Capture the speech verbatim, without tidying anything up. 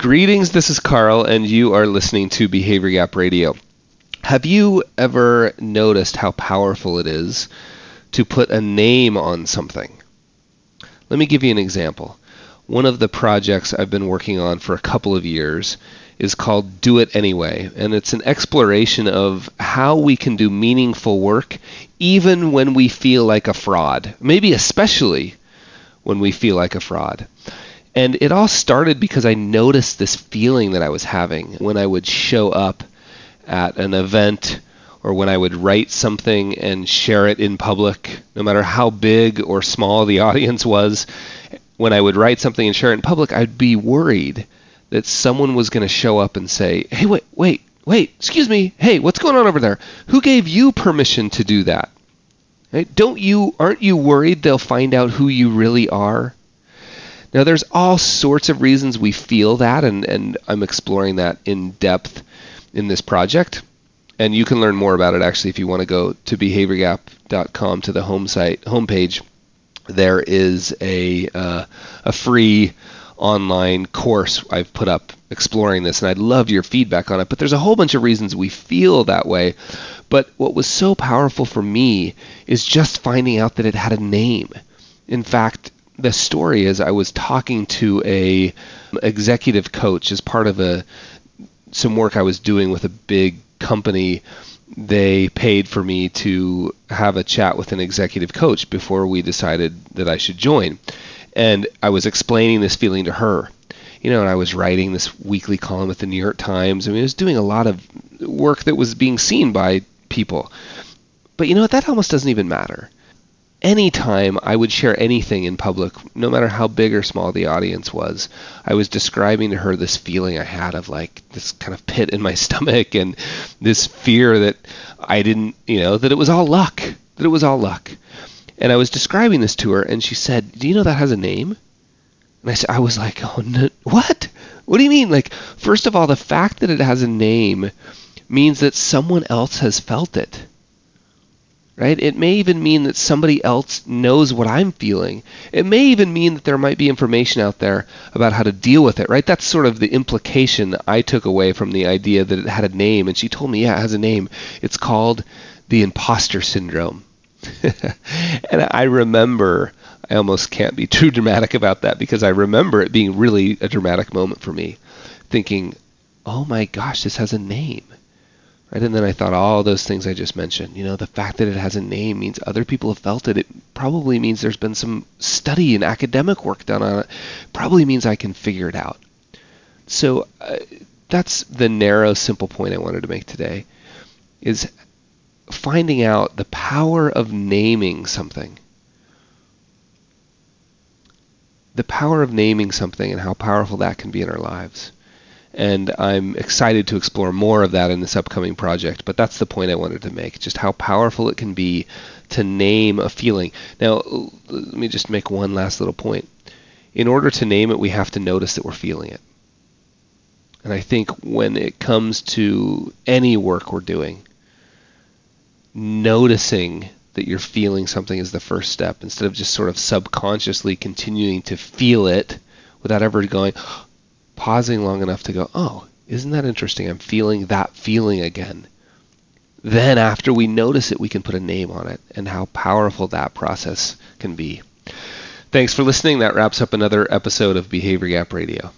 Greetings, this is Carl, and you are listening to Behavior Gap Radio. Have you ever noticed how powerful it is to put a name on something? Let me give you an example. One of the projects I've been working on for a couple of years is called Do It Anyway, and it's an exploration of how we can do meaningful work even when we feel like a fraud, maybe especially when we feel like a fraud. And it all started because I noticed this feeling that I was having when I would show up at an event or when I would write something and share it in public, no matter how big or small the audience was. When I would write something and share it in public, I'd be worried that someone was going to show up and say, hey, wait, wait, wait, excuse me. Hey, what's going on over there? Who gave you permission to do that? Right? Don't you, aren't you worried they'll find out who you really are? Now, there's all sorts of reasons we feel that, and, and I'm exploring that in depth in this project. And you can learn more about it, actually, if you want to go to behavior gap dot com to the home site, homepage. There is a uh, a free online course I've put up exploring this, and I'd love your feedback on it. But there's a whole bunch of reasons we feel that way. But what was so powerful for me is just finding out that it had a name. In fact, the story is I was talking to a executive coach as part of a some work I was doing with a big company. They paid for me to have a chat with an executive coach before we decided that I should join. And I was explaining this feeling to her. You know, and I was writing this weekly column with the New York Times. I mean, I was doing a lot of work that was being seen by people. But you know what? That almost doesn't even matter. Anytime I would share anything in public, no matter how big or small the audience was, I was describing to her this feeling I had of like this kind of pit in my stomach and this fear that I didn't, you know, that it was all luck, that it was all luck. And I was describing this to her, and she said, do you know that has a name? And I said, I was like, oh, no, what? What do you mean? Like, first of all, the fact that it has a name means that someone else has felt it. Right? It may even mean that somebody else knows what I'm feeling. It may even mean that there might be information out there about how to deal with it, right? That's sort of the implication I took away from the idea that it had a name. And she told me, yeah, it has a name. It's called the imposter syndrome. And I remember, I almost can't be too dramatic about that because I remember it being really a dramatic moment for me, thinking, oh my gosh, this has a name. Right? And then I thought all those things I just mentioned. You know, the fact that it has a name means other people have felt it. It probably means there's been some study and academic work done on it. Probably means I can figure it out. So uh, that's the narrow, simple point I wanted to make today, is finding out the power of naming something. The power of naming something and how powerful that can be in our lives. And I'm excited to explore more of that in this upcoming project, but that's the point I wanted to make, just how powerful it can be to name a feeling. Now, let me just make one last little point. In order to name it, we have to notice that we're feeling it. And I think when it comes to any work we're doing, noticing that you're feeling something is the first step, instead of just sort of subconsciously continuing to feel it without ever going, pausing long enough to go, oh, isn't that interesting? I'm feeling that feeling again. Then after we notice it, we can put a name on it, and how powerful that process can be. Thanks for listening. That wraps up another episode of Behavior Gap Radio.